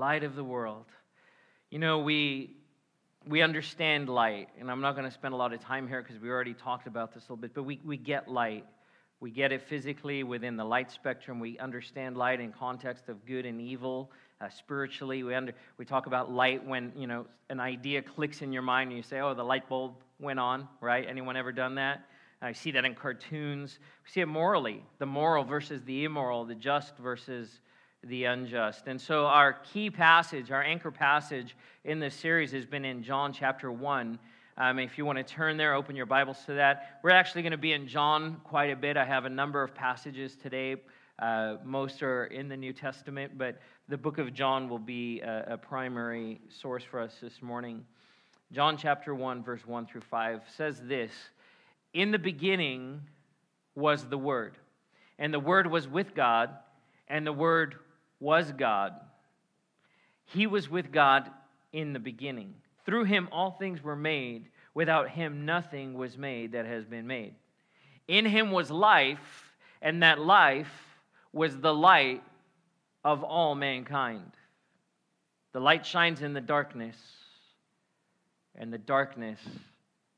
Light of the world. You know, we understand light, and I'm not going to spend a lot of time here because we already talked about this a little bit, but we get light. We get it physically within the light spectrum. We understand light in context of good and evil. Spiritually, we talk about light when, you know, an idea clicks in your mind and you say, oh, the light bulb went on, right? Anyone ever done that? I see that in cartoons. We see it morally, the moral versus the immoral, the just versus the unjust. And so our key passage, our anchor passage in this series has been in John chapter 1. If you want to turn there, open your Bibles to that. We're actually going to be in John quite a bit. I have a number of passages today. Most are in the New Testament, but the book of John will be a primary source for us this morning. John chapter 1, verse 1 through 5 says this, "In the beginning was the Word, and the Word was with God, and the Word was God. He was with God in the beginning. Through him all things were made. Without him nothing was made that has been made. In him was life, and that life was the light of all mankind. The light shines in the darkness, and the darkness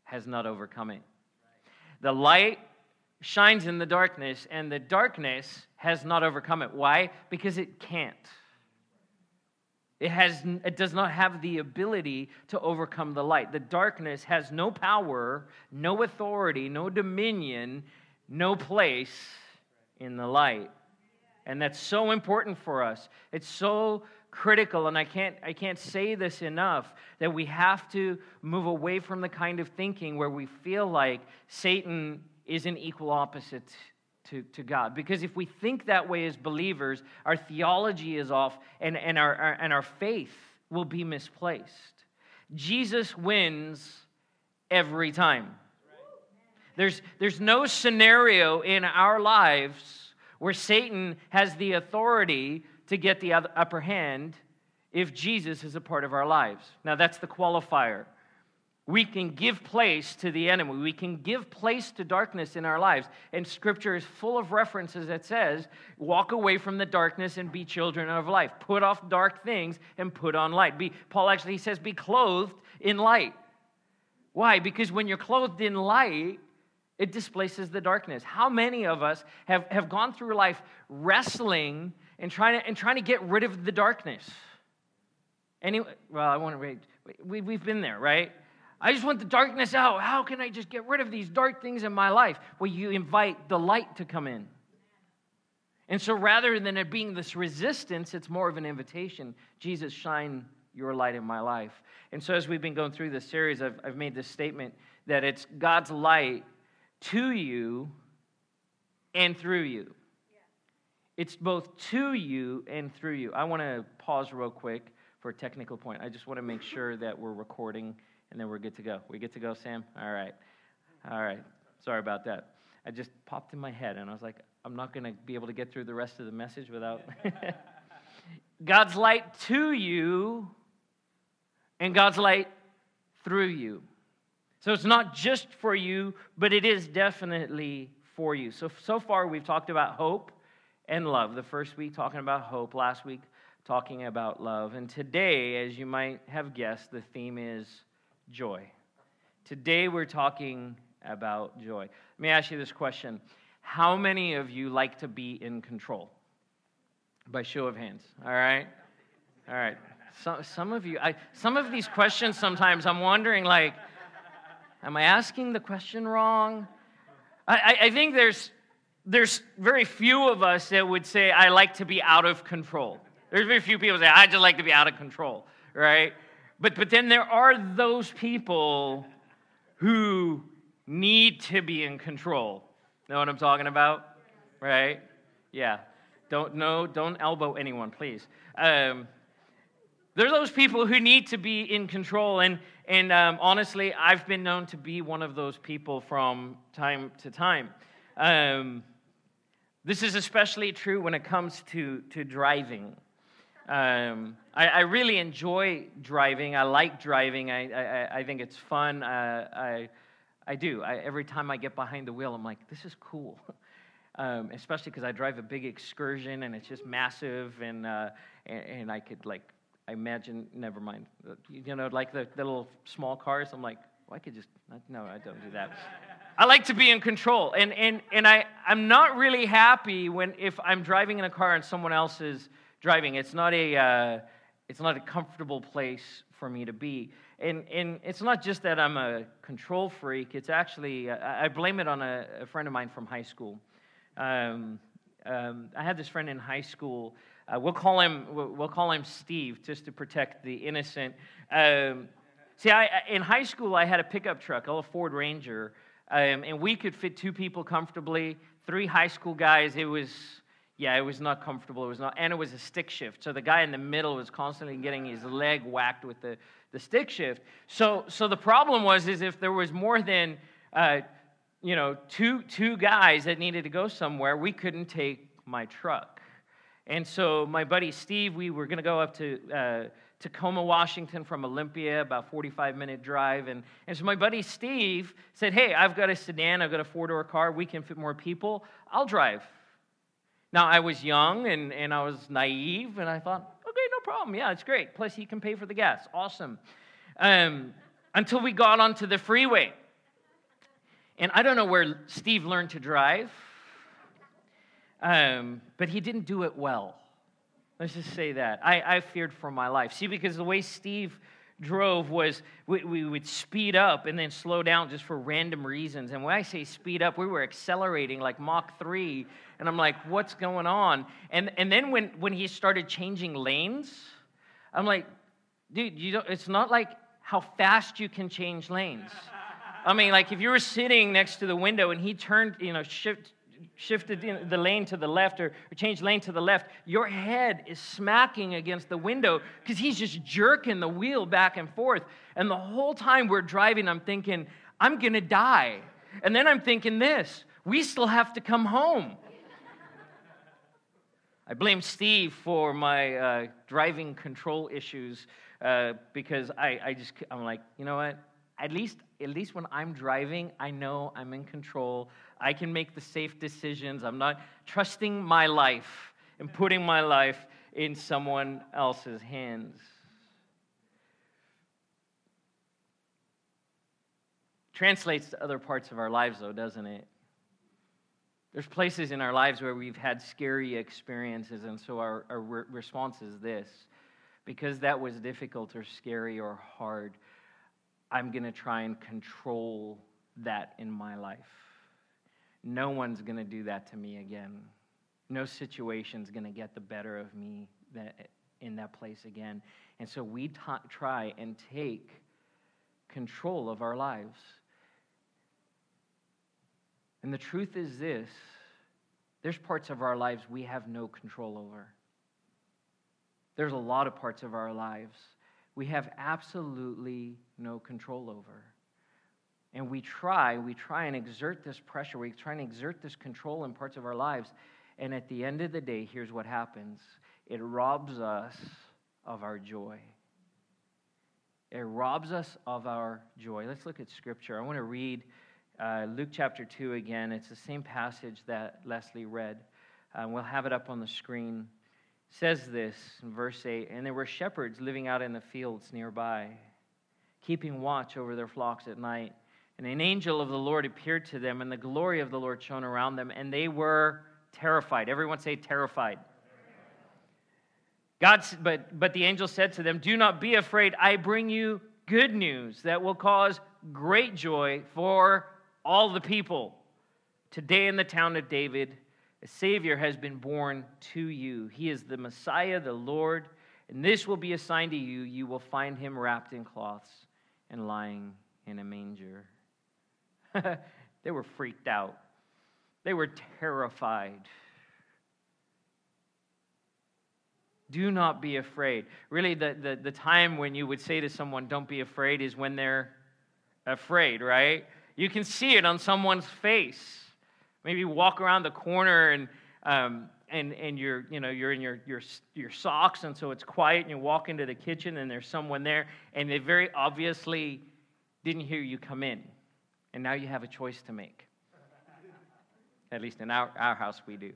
has not overcome it." The light shines in the darkness, and the darkness has not overcome it. Why? Because it can't. It does not have the ability to overcome the light. The darkness has no power, no authority, no dominion, no place in the light. And that's so important for us. It's so critical, and I can't say this enough, that we have to move away from the kind of thinking where we feel like Satan is an equal opposite to God. Because if we think that way as believers, our theology is off, and our faith will be misplaced. Jesus wins every time. There's no scenario in our lives where Satan has the authority to get the upper hand if Jesus is a part of our lives. Now, that's the qualifier. We can give place to the enemy. We can give place to darkness in our lives. And Scripture is full of references that says, walk away from the darkness and be children of life. Put off dark things and put on light. Paul actually says, be clothed in light. Why? Because when you're clothed in light, it displaces the darkness. How many of us have gone through life wrestling and trying to get rid of the darkness? We've been there, right? I just want the darkness out. How can I just get rid of these dark things in my life? Well, you invite the light to come in. And so rather than it being this resistance, it's more of an invitation. Jesus, shine your light in my life. And so as we've been going through this series, I've made this statement that it's God's light to you and through you. It's both to you and through you. I want to pause real quick for a technical point. I just want to make sure that we're recording and then we're good to go. We good to go, Sam? All right. Sorry about that. I just popped in my head and I was like, I'm not going to be able to get through the rest of the message without... God's light to you and God's light through you. So it's not just for you, but it is definitely for you. So far we've talked about hope and love. The first week talking about hope, last week talking about love. And today, as you might have guessed, the theme is joy. Today we're talking about joy. Let me ask you this question. How many of you like to be in control? By show of hands, all right. Some of you, some of these questions sometimes I'm wondering, like, am I asking the question wrong? I think there's very few of us that would say, I like to be out of control. There's very few people that say, I just like to be out of control, right? But then there are those people who need to be in control. Know what I'm talking about? Right? Yeah. Don't elbow anyone, please. There's those people who need to be in control, and honestly, I've been known to be one of those people from time to time. This is especially true when it comes to driving. I really enjoy driving. I like driving. I think it's fun. I do. Every time I get behind the wheel, I'm like, this is cool. Especially because I drive a big Excursion and it's just massive, and I could like I imagine, never mind. You know, like the little small cars, I'm like, well, I could just, no, I don't do that. I like to be in control, and I'm not really happy if I'm driving in a car and someone else is driving. It's not a comfortable place for me to be, and it's not just that I'm a control freak. It's actually I blame it on a friend of mine from high school. I had this friend in high school. We'll call him Steve, just to protect the innocent. In high school, I had a pickup truck, a little Ford Ranger. And we could fit two people comfortably, three high school guys. It was not comfortable. And it was a stick shift. So the guy in the middle was constantly getting his leg whacked with the stick shift. So the problem was if there was more than, two guys that needed to go somewhere, we couldn't take my truck. And so my buddy Steve, we were going to go up to Tacoma, Washington from Olympia, about 45-minute drive. And so my buddy Steve said, hey, I've got a sedan, I've got a four-door car, we can fit more people, I'll drive. Now, I was young, and I was naive, and I thought, okay, no problem, yeah, it's great. Plus, he can pay for the gas, awesome. Until we got onto the freeway. And I don't know where Steve learned to drive, but he didn't do it well. Let's just say that. I feared for my life. See, because the way Steve drove was we would speed up and then slow down just for random reasons. And when I say speed up, we were accelerating like Mach 3. And I'm like, what's going on? And then when he started changing lanes, I'm like, dude, it's not like how fast you can change lanes. I mean, like if you were sitting next to the window and he turned, shifted in the lane to the left or changed lane to the left, your head is smacking against the window because he's just jerking the wheel back and forth. And the whole time we're driving, I'm thinking, I'm going to die. And then I'm thinking this, we still have to come home. I blame Steve for my driving control issues because I'm like, you know what? At least when I'm driving, I know I'm in control. I can make the safe decisions. I'm not trusting my life and putting my life in someone else's hands. Translates to other parts of our lives, though, doesn't it? There's places in our lives where we've had scary experiences, and so our response is this. Because that was difficult or scary or hard, I'm going to try and control that in my life. No one's going to do that to me again. No situation's going to get the better of me in that place again. And so we try and take control of our lives. And the truth is this, there's parts of our lives we have no control over. There's a lot of parts of our lives we have absolutely no control over. And we try and exert this pressure, we try and exert this control in parts of our lives, and at the end of the day, here's what happens. It robs us of our joy. It robs us of our joy. Let's look at Scripture. I want to read Luke chapter 2 again. It's the same passage that Leslie read. We'll have it up on the screen. Says this in verse 8, and there were shepherds living out in the fields nearby, keeping watch over their flocks at night. And an angel of the Lord appeared to them, and the glory of the Lord shone around them, and they were terrified. Everyone say terrified. But the angel said to them, do not be afraid. I bring you good news that will cause great joy for all the people. Today in the town of David, a Savior has been born to you. He is the Messiah, the Lord, and this will be a sign to you. You will find him wrapped in cloths and lying in a manger. They were freaked out. They were terrified. Do not be afraid. Really, the time when you would say to someone, don't be afraid, is when they're afraid, right? You can see it on someone's face. Maybe walk around the corner and you're in your socks, and so it's quiet, and you walk into the kitchen and there's someone there, and they very obviously didn't hear you come in, and now you have a choice to make. At least in our house we do.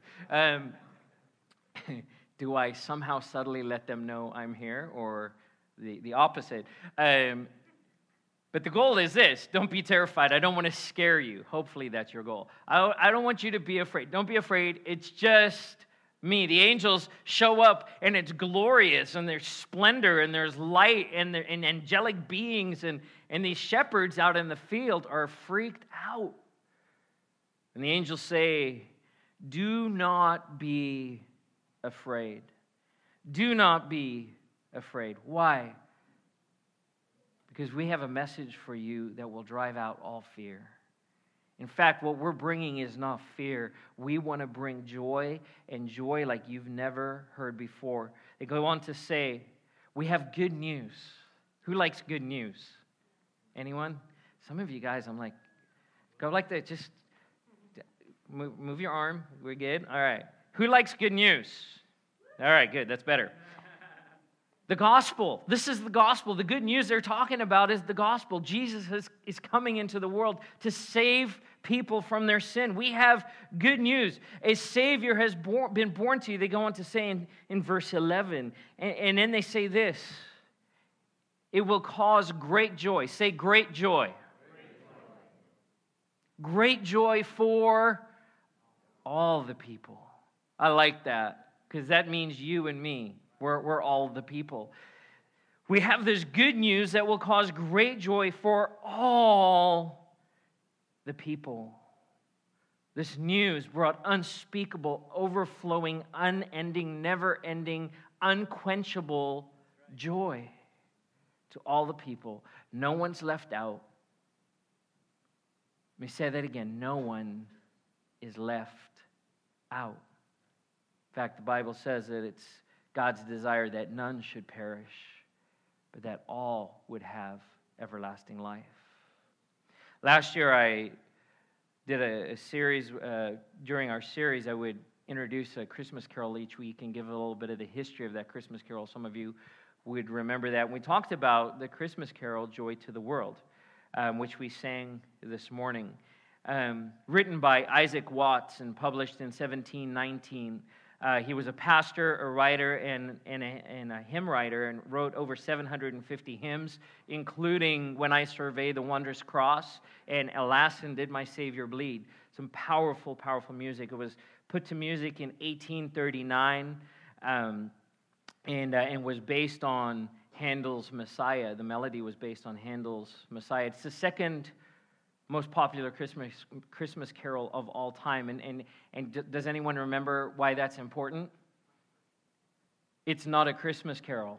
Do I somehow subtly let them know I'm here, or the opposite? But the goal is this: don't be terrified. I don't want to scare you. Hopefully that's your goal. I don't want you to be afraid. Don't be afraid. It's just me. The angels show up, and it's glorious, and there's splendor, and there's light, and angelic beings, and these shepherds out in the field are freaked out. And the angels say, do not be afraid. Do not be afraid. Why? Because we have a message for you that will drive out all fear. In fact, what we're bringing is not fear. We want to bring joy, and joy like you've never heard before. They go on to say, we have good news. Who likes good news? Anyone? Some of you guys, I'm like, go like that. Just move your arm. We're good. All right. Who likes good news? All right, good. That's better. The gospel. This is the gospel. The good news they're talking about is the gospel. Jesus is coming into the world to save people from their sin. We have good news. A Savior has been born to you. They go on to say in verse 11, and then they say this: it will cause great joy. Say great joy. Great joy for all the people. I like that, because that means you and me. We're all the people. We have this good news that will cause great joy for all the people. This news brought unspeakable, overflowing, unending, never-ending, unquenchable joy to all the people. No one's left out. Let me say that again. No one is left out. In fact, the Bible says that it's God's desire that none should perish, but that all would have everlasting life. Last year, I did a series. During our series, I would introduce a Christmas carol each week and give a little bit of the history of that Christmas carol. Some of you would remember that. We talked about the Christmas carol, Joy to the World, which we sang this morning. Written by Isaac Watts and published in 1719, he was a pastor, a writer, and a hymn writer, and wrote over 750 hymns, including When I Survey the Wondrous Cross and Alas, and Did My Savior Bleed? Some powerful, powerful music. It was put to music in 1839 and was based on Handel's Messiah. The melody was based on Handel's Messiah. It's the second most popular Christmas carol of all time. And does anyone remember why that's important? It's not a Christmas carol.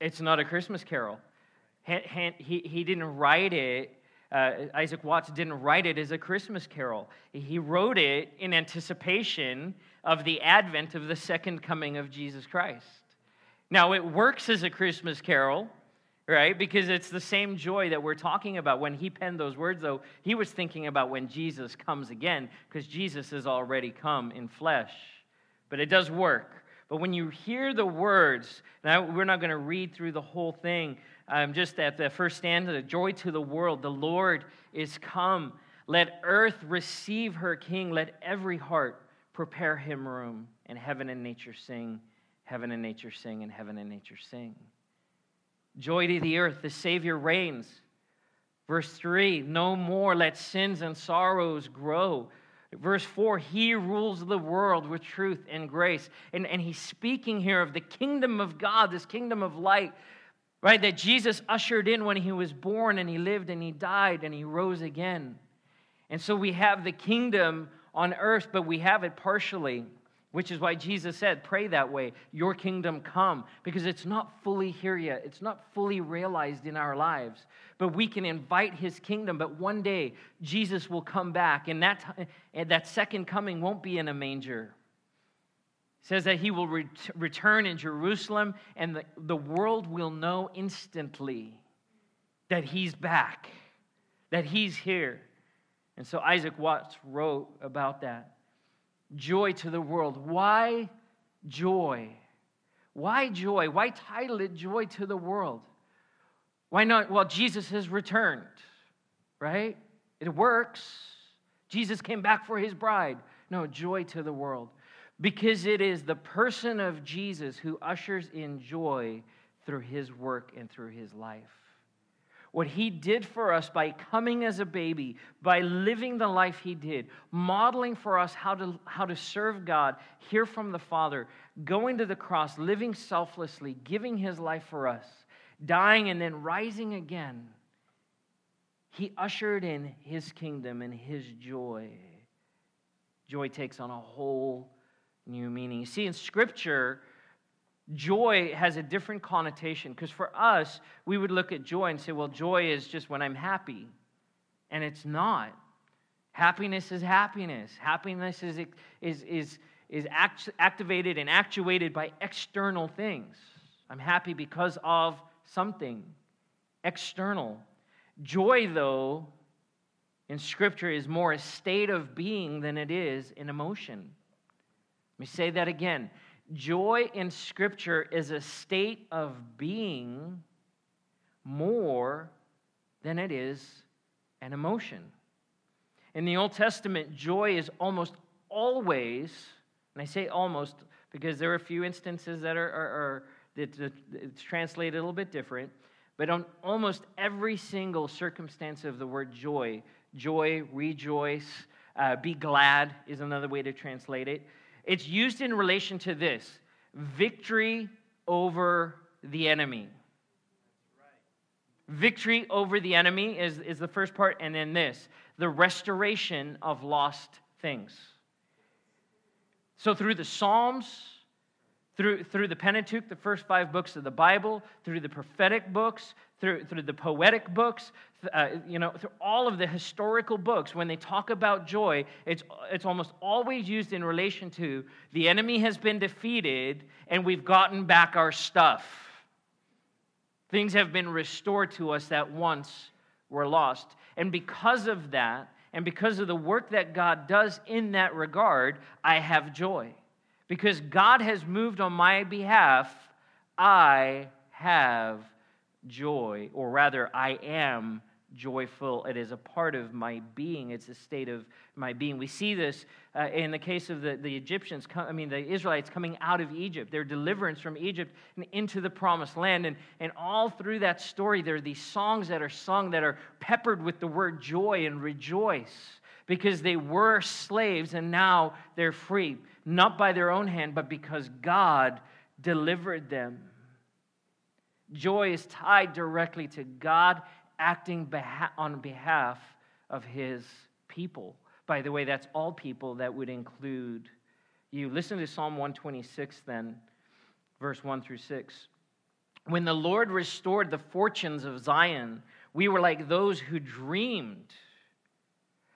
It's not a Christmas carol. He didn't write it. Isaac Watts didn't write it as a Christmas carol. He wrote it in anticipation of the advent of the second coming of Jesus Christ. Now, it works as a Christmas carol, right? Because it's the same joy that we're talking about. When he penned those words, though, he was thinking about when Jesus comes again, because Jesus has already come in flesh. But it does work. But when you hear the words, now we're not going to read through the whole thing, just at the first stanza, joy to the world, the Lord is come. Let earth receive her King. Let every heart prepare him room. And heaven and nature sing, heaven and nature sing, and heaven and nature sing. Joy to the earth, the Savior reigns. Verse 3, no more let sins and sorrows grow. Verse 4, he rules the world with truth and grace. And he's speaking here of the kingdom of God, this kingdom of light, right, that Jesus ushered in when he was born, and he lived, and he died, and he rose again. And so we have the kingdom on earth, but we have it partially, which is why Jesus said, pray that way, your kingdom come, because it's not fully here yet. It's not fully realized in our lives. But we can invite his kingdom, but one day Jesus will come back, and that second coming won't be in a manger. It says that he will return in Jerusalem, and the world will know instantly that he's back, that he's here. And so Isaac Watts wrote about that. Joy to the world. Why joy? Why joy? Why title it Joy to the World? Why not? Well, Jesus has returned, right? It works. Jesus came back for his bride. No, joy to the world. because it is the person of Jesus who ushers in joy through his work and through his life. What he did for us by coming as a baby, by living the life he did, modeling for us how to serve God, hear from the Father, going to the cross, living selflessly, giving his life for us, dying and then rising again, he ushered in his kingdom and his joy. Joy takes on a whole new meaning. You see, in Scripture, joy has a different connotation, because for us, we would look at joy and say, well, joy is just when I'm happy, and it's not. Happiness is happiness. Happiness is activated and actuated by external things. I'm happy because of something external. Joy, though, in Scripture is more a state of being than it is an emotion. Let me say that again. Joy in Scripture is a state of being more than it is an emotion. In the Old Testament, joy is almost always, and I say almost because there are a few instances that are it's translated a little bit different, but on almost every single circumstance of the word joy, rejoice, be glad is another way to translate it. It's used in relation to this, victory over the enemy. Right. Victory over the enemy is the first part, and then this, the restoration of lost things. So through the Psalms, through the Pentateuch, the first 5 books of the Bible, through the prophetic books, through the poetic books, through all of the historical books, when they talk about joy, it's almost always used in relation to the enemy has been defeated and we've gotten back our stuff. Things have been restored to us that once were lost. And because of that, and because of the work that God does in that regard, I have joy. Because God has moved on my behalf, I have joy, or rather, I am joyful. It is a part of my being. It's a state of my being. We see this in the case of the Israelites coming out of Egypt, their deliverance from Egypt and into the promised land. And all through that story, there are these songs that are sung that are peppered with the word joy and rejoice, because they were slaves and now they're free, not by their own hand, but because God delivered them. Joy is tied directly to God acting on behalf of his people. By the way, that's all people. That would include you. Listen to Psalm 126 then, verse 1 through 6. When the Lord restored the fortunes of Zion, we were like those who dreamed.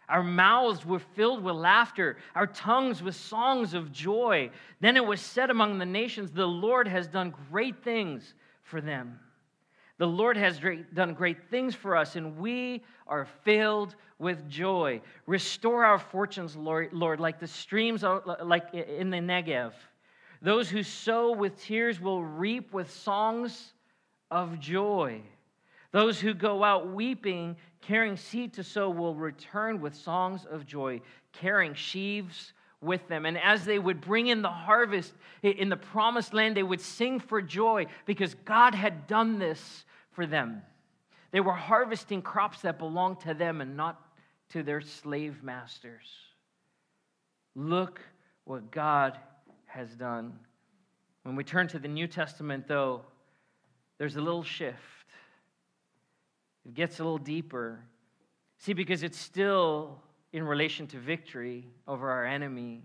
Our mouths were filled with laughter, our tongues with songs of joy. Then it was said among the nations, the Lord has done great things for them. The Lord has done great things for us, and we are filled with joy. Restore our fortunes, Lord, like the streams like in the Negev. Those who sow with tears will reap with songs of joy. Those who go out weeping, carrying seed to sow, will return with songs of joy, carrying sheaves with them. And as they would bring in the harvest in the promised land, they would sing for joy because God had done this for them. They were harvesting crops that belonged to them and not to their slave masters. Look what God has done. When we turn to the New Testament, though, there's a little shift. It gets a little deeper. See, because it's still in relation to victory over our enemy,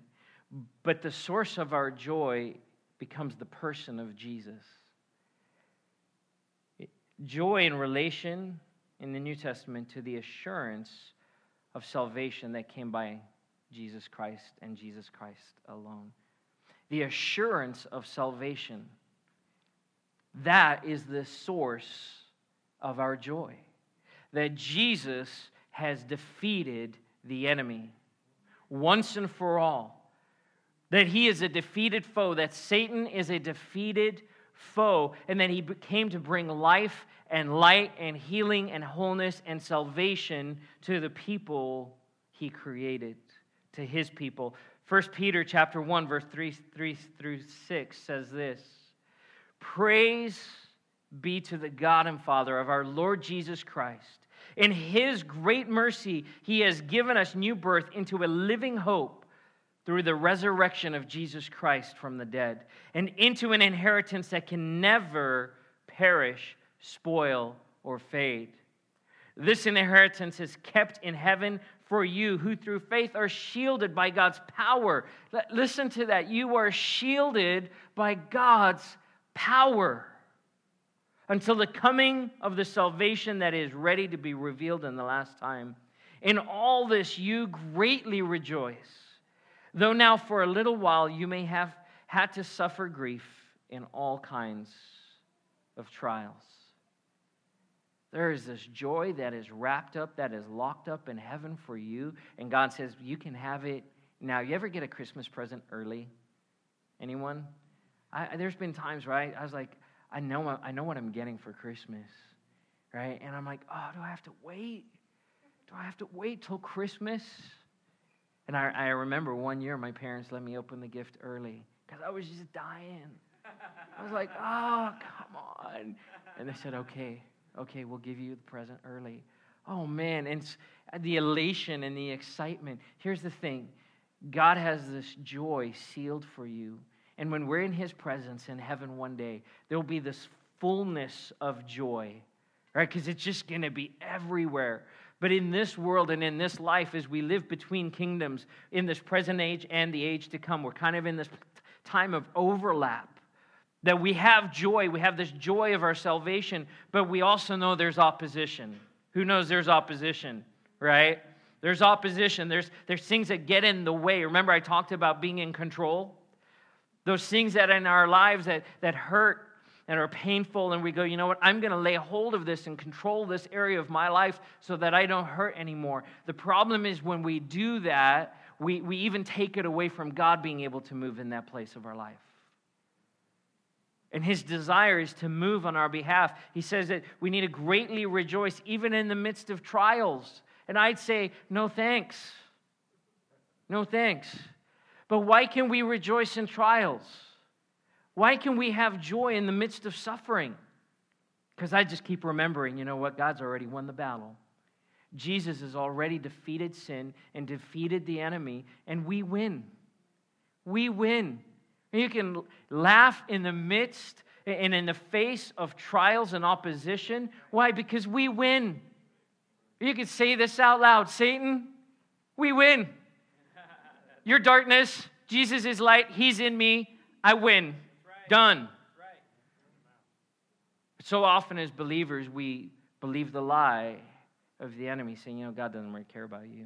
but the source of our joy becomes the person of Jesus. Joy in relation in the New Testament to the assurance of salvation that came by Jesus Christ and Jesus Christ alone. The assurance of salvation, that is the source of our joy, that Jesus has defeated the enemy once and for all, that he is a defeated foe, that Satan is a defeated foe, and that he came to bring life and light and healing and wholeness and salvation to the people he created, to his people. 1 Peter chapter 1, verse 3 through 6 says this: "Praise be to the God and Father of our Lord Jesus Christ. In his great mercy, he has given us new birth into a living hope through the resurrection of Jesus Christ from the dead, and into an inheritance that can never perish, spoil, or fade. This inheritance is kept in heaven for you, who through faith are shielded by God's power." Listen to that. You are shielded by God's power until the coming of the salvation that is ready to be revealed in the last time. In all this you greatly rejoice, though now for a little while you may have had to suffer grief in all kinds of trials. There is this joy that is wrapped up, that is locked up in heaven for you. And God says, you can have it now. You ever get a Christmas present early? Anyone? There's been times, right? I was like, I know what I'm getting for Christmas, right? And I'm like, oh, do I have to wait? Do I have to wait till Christmas? And I remember one year my parents let me open the gift early because I was just dying. I was like, oh, come on. And they said, okay, we'll give you the present early. Oh, man, and the elation and the excitement. Here's the thing. God has this joy sealed for you. And when we're in his presence in heaven one day, there'll be this fullness of joy, right? Because it's just going to be everywhere. But in this world and in this life, as we live between kingdoms, in this present age and the age to come, we're kind of in this time of overlap. That we have joy, we have this joy of our salvation, but we also know there's opposition. Who knows there's opposition, right? There's opposition. There's things that get in the way. Remember I talked about being in control? Those things that in our lives that hurt and are painful, and we go, you know what, I'm going to lay hold of this and control this area of my life so that I don't hurt anymore. The problem is when we do that, we even take it away from God being able to move in that place of our life. And his desire is to move on our behalf. He says that we need to greatly rejoice even in the midst of trials. And I'd say, no thanks. No thanks. But why can we rejoice in trials? Why can we have joy in the midst of suffering? Because I just keep remembering, you know what? God's already won the battle. Jesus has already defeated sin and defeated the enemy. And we win. We win. You can laugh in the midst and in the face of trials and opposition. Why? Because we win. You can say this out loud. Satan, we win. Your darkness, Jesus is light, he's in me, I win. Done. So often as believers, we believe the lie of the enemy, saying, you know, God doesn't really care about you.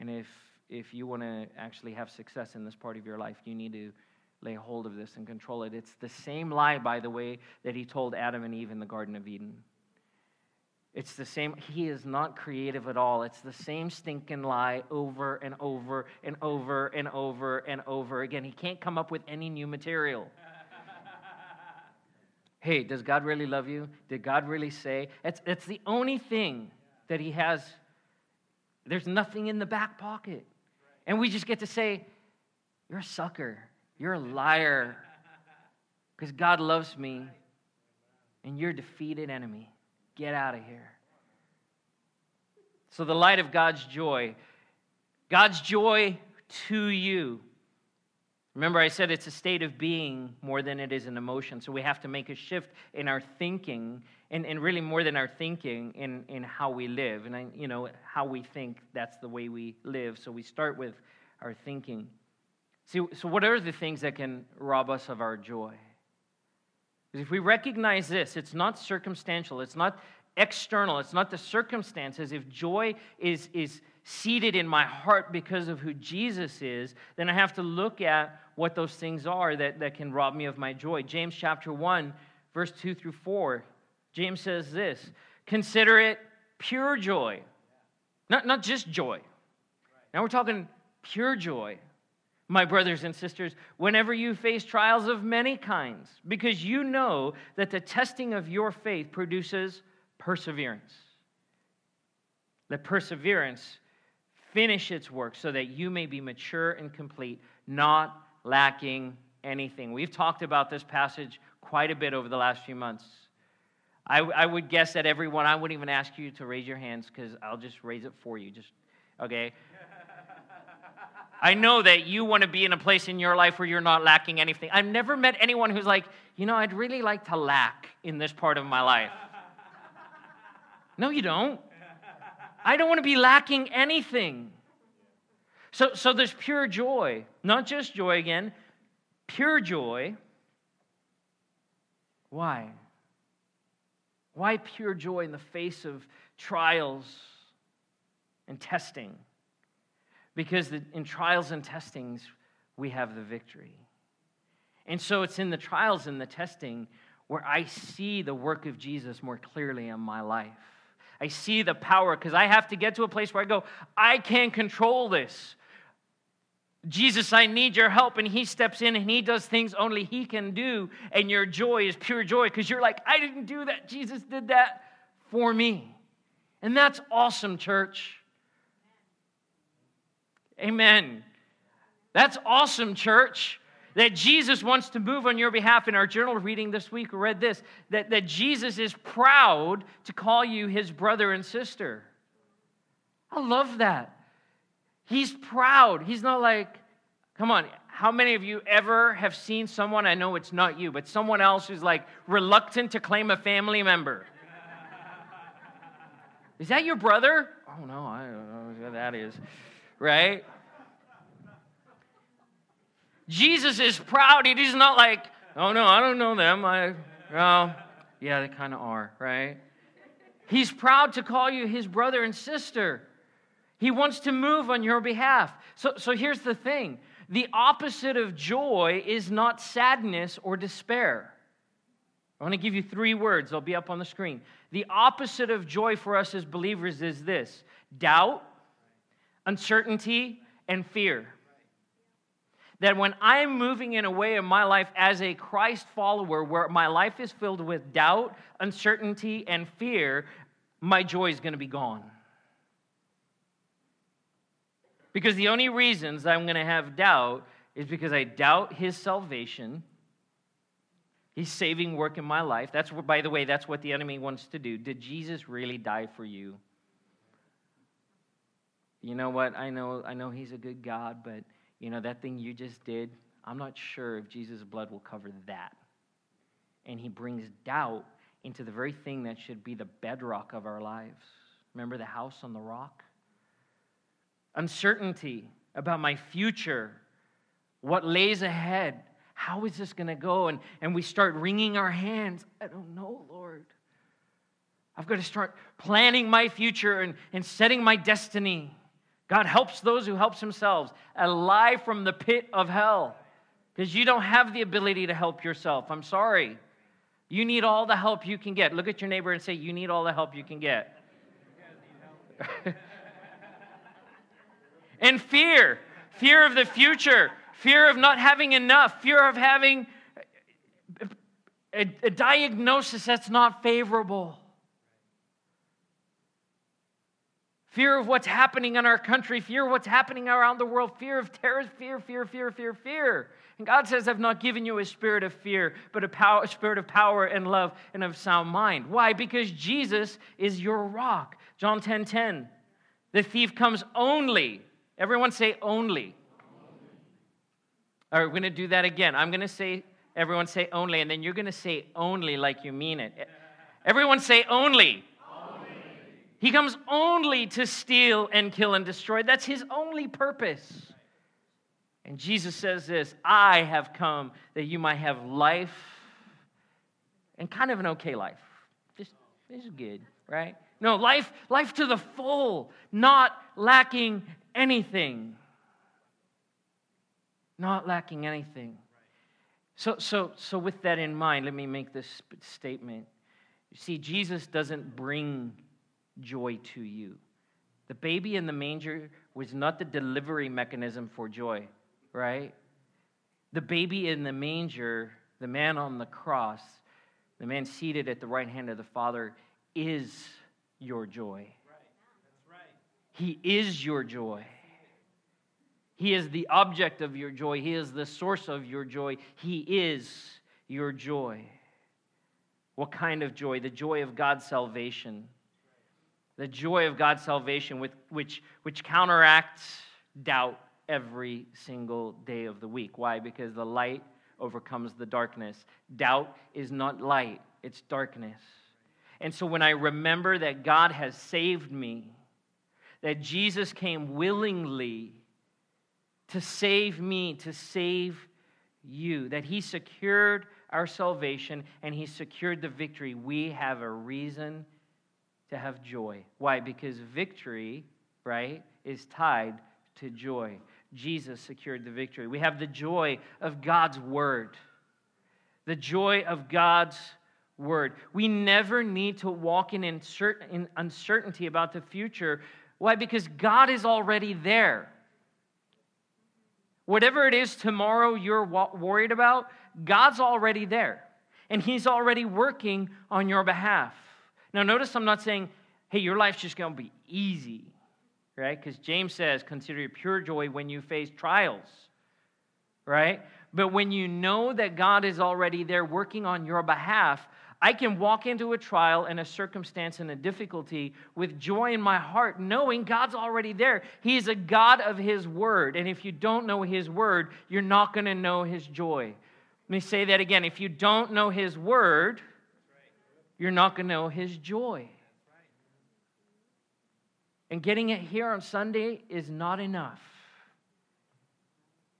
And if you want to actually have success in this part of your life, you need to lay hold of this and control it. It's the same lie, by the way, that he told Adam and Eve in the Garden of Eden. It's the same. He is not creative at all. It's the same stinking lie over and over and over and over and over again. He can't come up with any new material. Hey, does God really love you? Did God really say? It's the only thing that he has. There's nothing in the back pocket. And we just get to say, you're a sucker. You're a liar. Because God loves me. And you're a defeated enemy. Get out of here. So the light of God's joy to you. Remember I said it's a state of being more than it is an emotion. So we have to make a shift in our thinking and really more than our thinking in how we live. And, you know, how we think, that's the way we live. So we start with our thinking. So what are the things that can rob us of our joy? Because if we recognize this, it's not circumstantial. It's not external. It's not the circumstances. If joy is seated in my heart because of who Jesus is, then I have to look at what those things are that can rob me of my joy. James chapter 1, verse 2 through 4, James says this: consider it pure joy. Not just joy. Now we're talking pure joy, my brothers and sisters, whenever you face trials of many kinds, because you know that the testing of your faith produces perseverance. Let perseverance finish its work so that you may be mature and complete, not lacking anything. We've talked about this passage quite a bit over the last few months. I would guess that everyone, I wouldn't even ask you to raise your hands because I'll just raise it for you. Just, okay? I know that you want to be in a place in your life where you're not lacking anything. I've never met anyone who's like, you know, I'd really like to lack in this part of my life. No, you don't. I don't want to be lacking anything. So there's pure joy. Not just joy again, pure joy. Why? Why pure joy in the face of trials and testing? Because in trials and testings, we have the victory. And so it's in the trials and the testing where I see the work of Jesus more clearly in my life. I see the power, because I have to get to a place where I go, I can't control this. Jesus, I need your help. And he steps in and he does things only he can do. And your joy is pure joy, because you're like, I didn't do that. Jesus did that for me. And that's awesome, church. Amen. That's awesome, church, that Jesus wants to move on your behalf. In our journal reading this week, we read this, that Jesus is proud to call you his brother and sister. I love that. He's proud. He's not like, come on, how many of you ever have seen someone, I know it's not you, but someone else who's like reluctant to claim a family member? Is that your brother? Oh, no, I don't know who that is. Right? Jesus is proud. It is not like, oh no, I don't know them. Yeah, they kind of are, right? He's proud to call you his brother and sister. He wants to move on your behalf. So here's the thing. The opposite of joy is not sadness or despair. I want to give you three words. They'll be up on the screen. The opposite of joy for us as believers is this: doubt, uncertainty, and fear. That when I'm moving in a way in my life as a Christ follower where my life is filled with doubt, uncertainty, and fear, my joy is going to be gone. Because the only reasons I'm going to have doubt is because I doubt his salvation, his saving work in my life. That's what, by the way, that's what the enemy wants to do. Did Jesus really die for you? You know what, I know he's a good God, but, you know, that thing you just did, I'm not sure if Jesus' blood will cover that. And he brings doubt into the very thing that should be the bedrock of our lives. Remember the house on the rock? Uncertainty about my future, what lays ahead, how is this going to go? And we start wringing our hands. I don't know, Lord. I've got to start planning my future and setting my destiny. God helps those who help themselves. A lie from the pit of hell. Because you don't have the ability to help yourself. I'm sorry. You need all the help you can get. Look at your neighbor and say, you need all the help you can get. And fear. Fear of the future. Fear of not having enough. Fear of having a diagnosis that's not favorable. Fear of what's happening in our country, fear of what's happening around the world, fear of terror, fear. And God says, I've not given you a spirit of fear, but a spirit of power and love and of sound mind. Why? Because Jesus is your rock. John 10:10. The thief comes only. Everyone say only. All right, we're going to do that again. I'm going to say, everyone say only, and then you're going to say only like you mean it. Everyone say only. He comes only to steal and kill and destroy. That's his only purpose. And Jesus says this, I have come that you might have life and kind of an okay life. Just, this is good, right? No, life to the full, not lacking anything. Not lacking anything. So with that in mind, let me make this statement. You see, Jesus doesn't bring joy to you. The baby in the manger was not the delivery mechanism for joy, right? The baby in the manger, the man on the cross, the man seated at the right hand of the Father is your joy. Right. That's right. He is your joy. He is the object of your joy. He is the source of your joy. He is your joy. What kind of joy? The joy of God's salvation. The joy of God's salvation, which counteracts doubt every single day of the week. Why? Because the light overcomes the darkness. Doubt is not light, it's darkness. And so when I remember that God has saved me, that Jesus came willingly to save me, to save you, that he secured our salvation and he secured the victory, we have a reason to have joy. Why? Because victory, right, is tied to joy. Jesus secured the victory. We have the joy of God's word. The joy of God's word. We never need to walk in uncertainty about the future. Why? Because God is already there. Whatever it is tomorrow you're worried about, God's already there. And he's already working on your behalf. Now notice I'm not saying, hey, your life's just going to be easy, right? Because James says, consider it pure joy when you face trials, right? But when you know that God is already there working on your behalf, I can walk into a trial and a circumstance and a difficulty with joy in my heart, knowing God's already there. He is a God of his word. And if you don't know his word, you're not going to know his joy. Let me say that again. If you don't know his word, you're not going to know his joy. And getting it here on Sunday is not enough.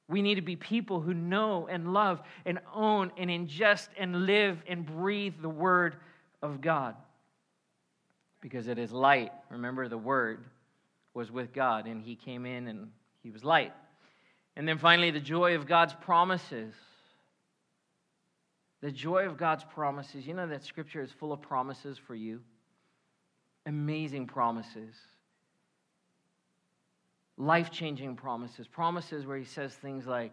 We need to be people who know and love and own and ingest and live and breathe the word of God. Because it is light. Remember, the word was with God and he came in and he was light. And then finally, the joy of God's promises. The joy of God's promises. You know that scripture is full of promises for you. Amazing promises. Life-changing promises. Promises where he says things like,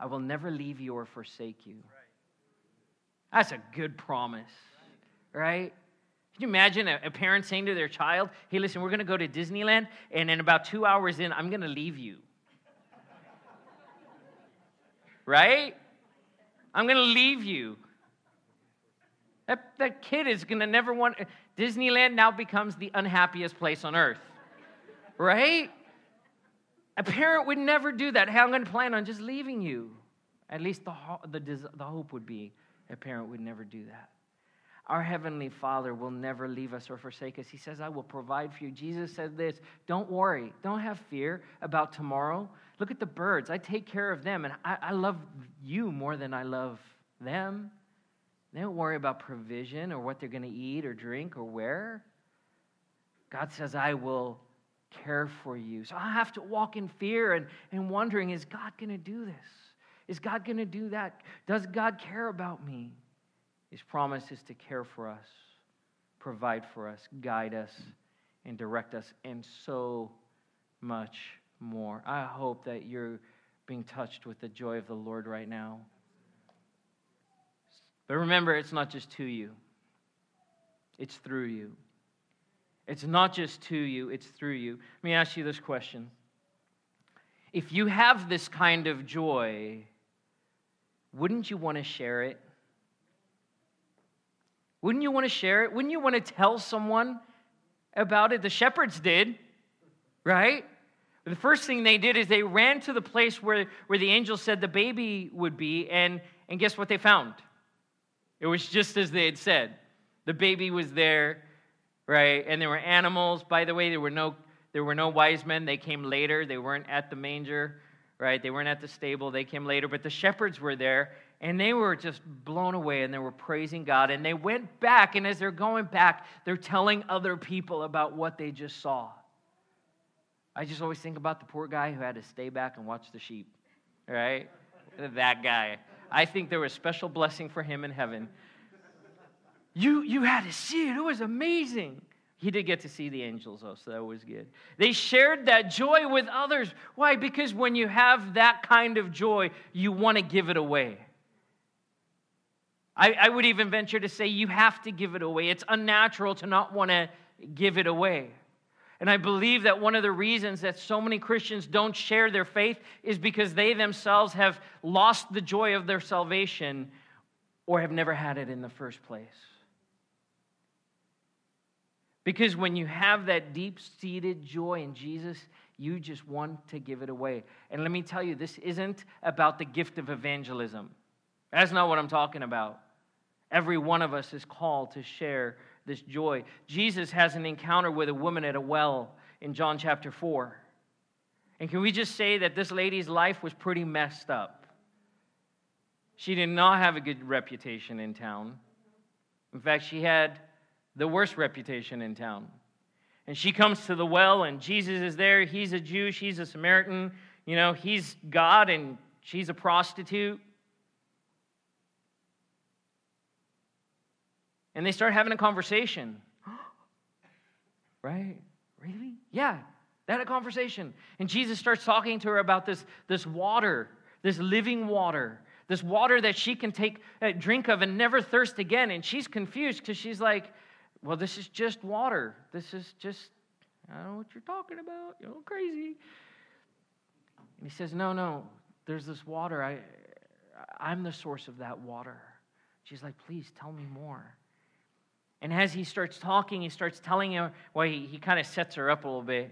I will never leave you or forsake you. Right. That's a good promise, right? Can you imagine a parent saying to their child, hey, listen, we're going to go to Disneyland, and in about 2 hours in, I'm going to leave you. Right? I'm going to leave you. That kid is going to never want... Disneyland now becomes the unhappiest place on earth. Right? A parent would never do that. Hey, I'm going to plan on just leaving you. At least the hope would be a parent would never do that. Our Heavenly Father will never leave us or forsake us. He says, I will provide for you. Jesus said this, don't worry. Don't have fear about tomorrow. Look at the birds. I take care of them, and I love you more than I love them. They don't worry about provision or what they're going to eat or drink or wear. God says, I will care for you. So I have to walk in fear and wondering, is God going to do this? Is God going to do that? Does God care about me? His promise is to care for us, provide for us, guide us, and direct us, and so much more. I hope that you're being touched with the joy of the Lord right now. But remember, it's not just to you. It's through you. It's not just to you, it's through you. Let me ask you this question. If you have this kind of joy, wouldn't you want to share it? Wouldn't you want to share it? Wouldn't you want to tell someone about it? The shepherds did, right? The first thing they did is they ran to the place where the angel said the baby would be, and guess what they found? It was just as they had said. The baby was there, right? And there were animals. By the way, there were no wise men. They came later. They weren't at the manger, right? They weren't at the stable. They came later. But the shepherds were there, and they were just blown away, and they were praising God. And they went back, and as they're going back, they're telling other people about what they just saw. I just always think about the poor guy who had to stay back and watch the sheep, right? That guy. I think there was special blessing for him in heaven. You had to see it. It was amazing. He did get to see the angels, though, so that was good. They shared that joy with others. Why? Because when you have that kind of joy, you want to give it away. I would even venture to say you have to give it away. It's unnatural to not want to give it away. And I believe that one of the reasons that so many Christians don't share their faith is because they themselves have lost the joy of their salvation or have never had it in the first place. Because when you have that deep-seated joy in Jesus, you just want to give it away. And let me tell you, this isn't about the gift of evangelism. That's not what I'm talking about. Every one of us is called to share this joy. Jesus has an encounter with a woman at a well in John chapter 4. And can we just say that this lady's life was pretty messed up? She did not have a good reputation in town. In fact, she had the worst reputation in town. And she comes to the well, and Jesus is there. He's a Jew, she's a Samaritan. You know, he's God, and she's a prostitute. And they start having a conversation. Right? Really? Yeah, they had a conversation. And Jesus starts talking to her about this water, this living water, this water that she can take a drink of and never thirst again. And she's confused because she's like, well, this is just water. This is just, I don't know what you're talking about. You're crazy. And he says, no, there's this water. I'm the source of that water. She's like, please tell me more. And as he starts talking, he starts telling her, well, he kind of sets her up a little bit.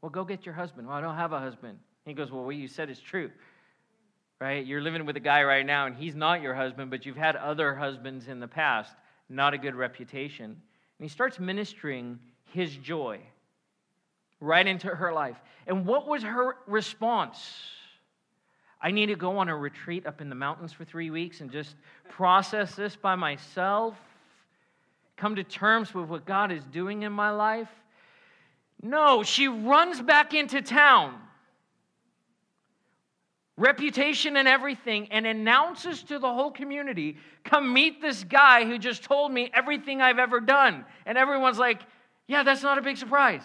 Well, go get your husband. Well, I don't have a husband. And he goes, well, what you said is true, right? You're living with a guy right now, and he's not your husband, but you've had other husbands in the past. Not a good reputation. And he starts ministering his joy right into her life. And what was her response? I need to go on a retreat up in the mountains for 3 weeks and just process this by myself. Come to terms with what God is doing in my life? No, she runs back into town, reputation and everything, and announces to the whole community, come meet this guy who just told me everything I've ever done. And everyone's like, yeah, that's not a big surprise.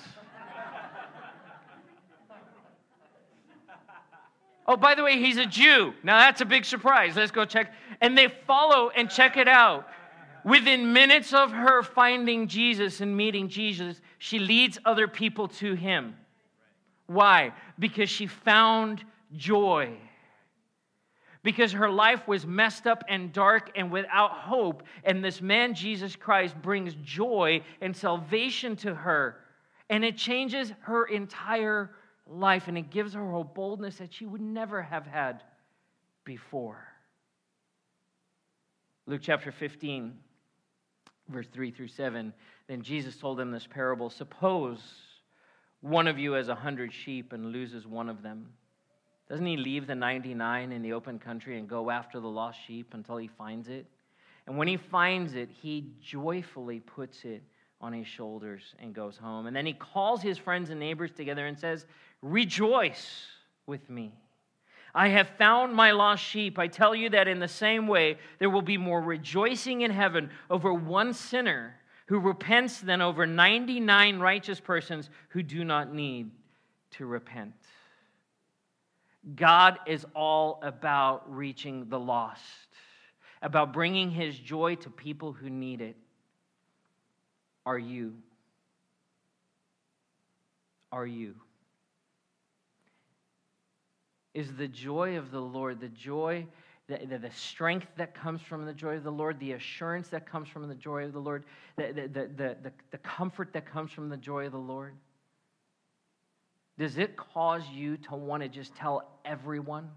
Oh, by the way, he's a Jew. Now that's a big surprise. Let's go check. And they follow and check it out. Within minutes of her finding Jesus and meeting Jesus, she leads other people to him. Why? Because she found joy. Because her life was messed up and dark and without hope, and this man, Jesus Christ, brings joy and salvation to her, and it changes her entire life, and it gives her a boldness that she would never have had before. Luke chapter 15. Verse 3 through 7, then Jesus told them this parable. Suppose one of you has 100 sheep and loses one of them. Doesn't he leave the 99 in the open country and go after the lost sheep until he finds it? And when he finds it, he joyfully puts it on his shoulders and goes home. And then he calls his friends and neighbors together and says, rejoice with me. I have found my lost sheep. I tell you that in the same way, there will be more rejoicing in heaven over one sinner who repents than over 99 righteous persons who do not need to repent. God is all about reaching the lost, about bringing his joy to people who need it. Are you? Are you? Is the joy of the Lord, the joy, the strength that comes from the joy of the Lord, the assurance that comes from the joy of the Lord, the comfort that comes from the joy of the Lord? Does it cause you to want to just tell everyone?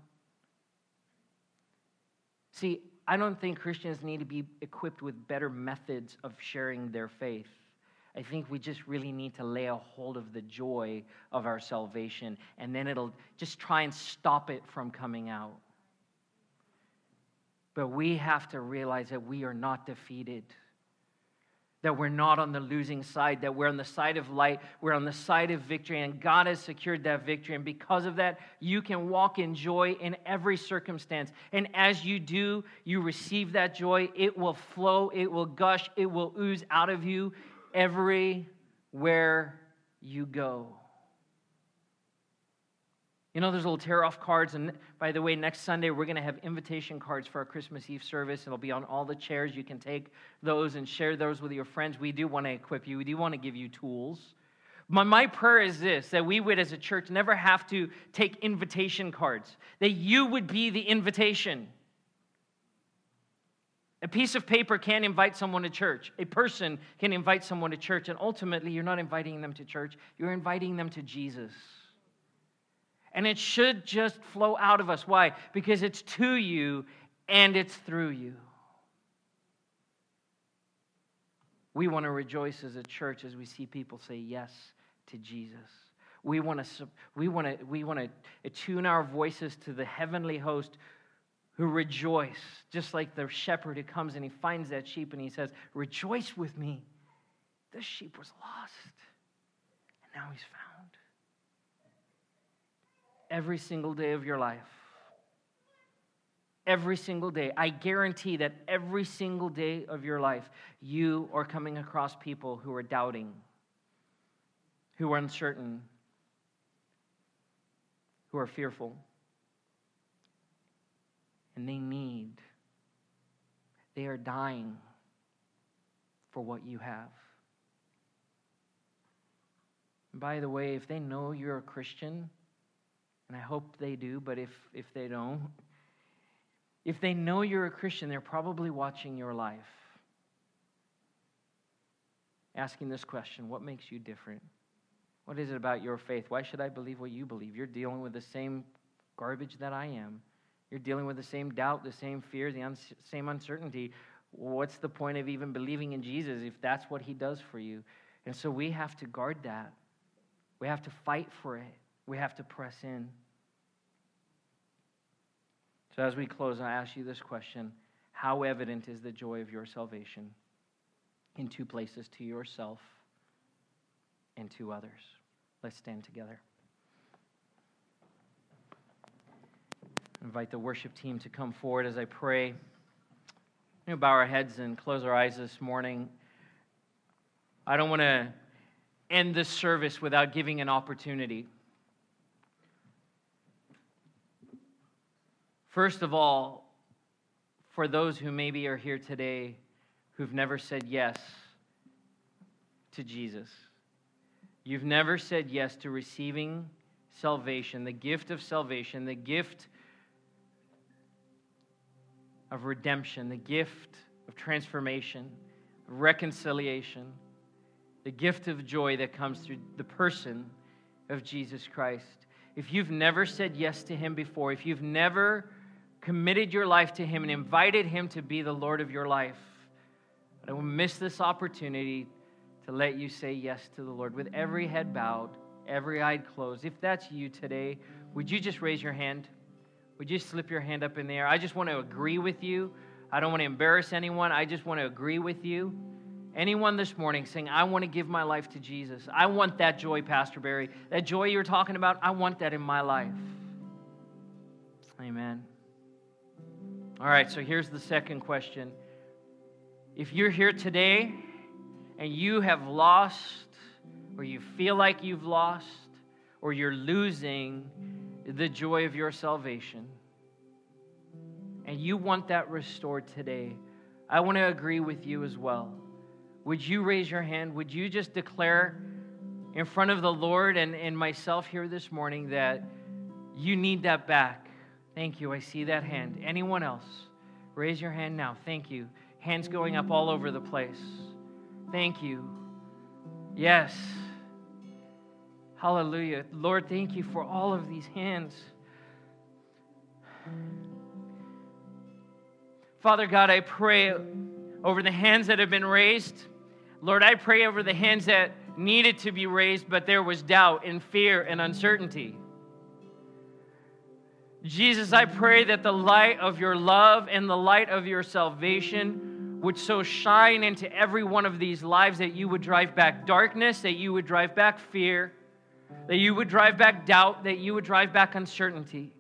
See, I don't think Christians need to be equipped with better methods of sharing their faith. I think we just really need to lay a hold of the joy of our salvation, and then it'll just try and stop it from coming out. But we have to realize that we are not defeated, that we're not on the losing side, that we're on the side of light, we're on the side of victory, and God has secured that victory. And because of that, you can walk in joy in every circumstance. And as you do, you receive that joy. It will flow, it will gush, it will ooze out of you, everywhere you go. You know, there's little tear-off cards, and by the way, next Sunday we're going to have invitation cards for our Christmas Eve service. It'll be on all the chairs. You can take those and share those with your friends. We do want to equip you. We do want to give you tools. My prayer is this, that we would as a church never have to take invitation cards, that you would be the invitation. A piece of paper can invite someone to church. A person can invite someone to church, and ultimately you're not inviting them to church, you're inviting them to Jesus. And it should just flow out of us. Why? Because it's to you and it's through you. We want to rejoice as a church as we see people say yes to Jesus. We want to attune our voices to the heavenly host who rejoice, just like the shepherd who comes and he finds that sheep and he says, "Rejoice with me. This sheep was lost, and now he's found." Every single day of your life, every single day, I guarantee that every single day of your life, you are coming across people who are doubting, who are uncertain, who are fearful, and they are dying for what you have. And by the way, if they know you're a Christian, and I hope they do, but if they don't, if they know you're a Christian, they're probably watching your life, asking this question: what makes you different? What is it about your faith? Why should I believe what you believe? You're dealing with the same garbage that I am. You're dealing with the same doubt, the same fear, the same uncertainty. What's the point of even believing in Jesus if that's what he does for you? And so we have to guard that. We have to fight for it. We have to press in. So as we close, I ask you this question: how evident is the joy of your salvation? In two places, to yourself and to others. Let's stand together. I invite the worship team to come forward as I pray. We'll bow our heads and close our eyes this morning. I don't want to end this service without giving an opportunity. First of all, for those who maybe are here today who've never said yes to Jesus, you've never said yes to receiving salvation, the gift of salvation, the gift of redemption, the gift of transformation, reconciliation, the gift of joy that comes through the person of Jesus Christ. If you've never said yes to him before, if you've never committed your life to him and invited him to be the Lord of your life, I don't want to miss this opportunity to let you say yes to the Lord. With every head bowed, every eye closed, if that's you today, would you just raise your hand? Would you slip your hand up in the air? I just want to agree with you. I don't want to embarrass anyone. I just want to agree with you. Anyone this morning saying, I want to give my life to Jesus. I want that joy, Pastor Barry. That joy you're talking about, I want that in my life. Amen. All right, so here's the second question. If you're here today and you have lost, or you feel like you've lost, or you're losing the joy of your salvation, and you want that restored today, I want to agree with you as well. Would you raise your hand? Would you just declare in front of the Lord and myself here this morning that you need that back? Thank you. I see that hand. Anyone else? Raise your hand now. Thank you. Hands going up all over the place. Thank you. Yes. Hallelujah. Lord, thank you for all of these hands. Father God, I pray over the hands that have been raised. Lord, I pray over the hands that needed to be raised, but there was doubt and fear and uncertainty. Jesus, I pray that the light of your love and the light of your salvation would so shine into every one of these lives that you would drive back darkness, that you would drive back fear, that you would drive back doubt, that you would drive back uncertainty.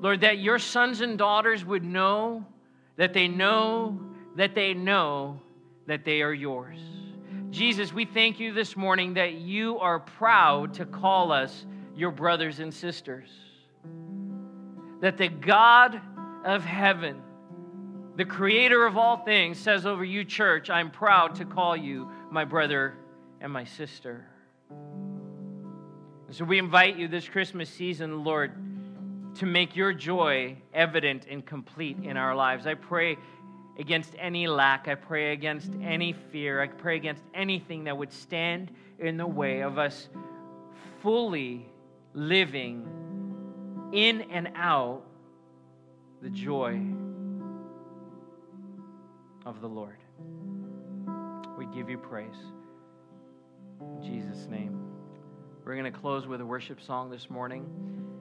Lord, that your sons and daughters would know that they know that they know that they are yours. Jesus, we thank you this morning that you are proud to call us your brothers and sisters. That the God of heaven, the creator of all things, says over you, church, I'm proud to call you my brother and my sister. And so we invite you this Christmas season, Lord, to make your joy evident and complete in our lives. I pray against any lack. I pray against any fear. I pray against anything that would stand in the way of us fully living in and out the joy of the Lord. We give you praise. In Jesus' name. We're going to close with a worship song this morning.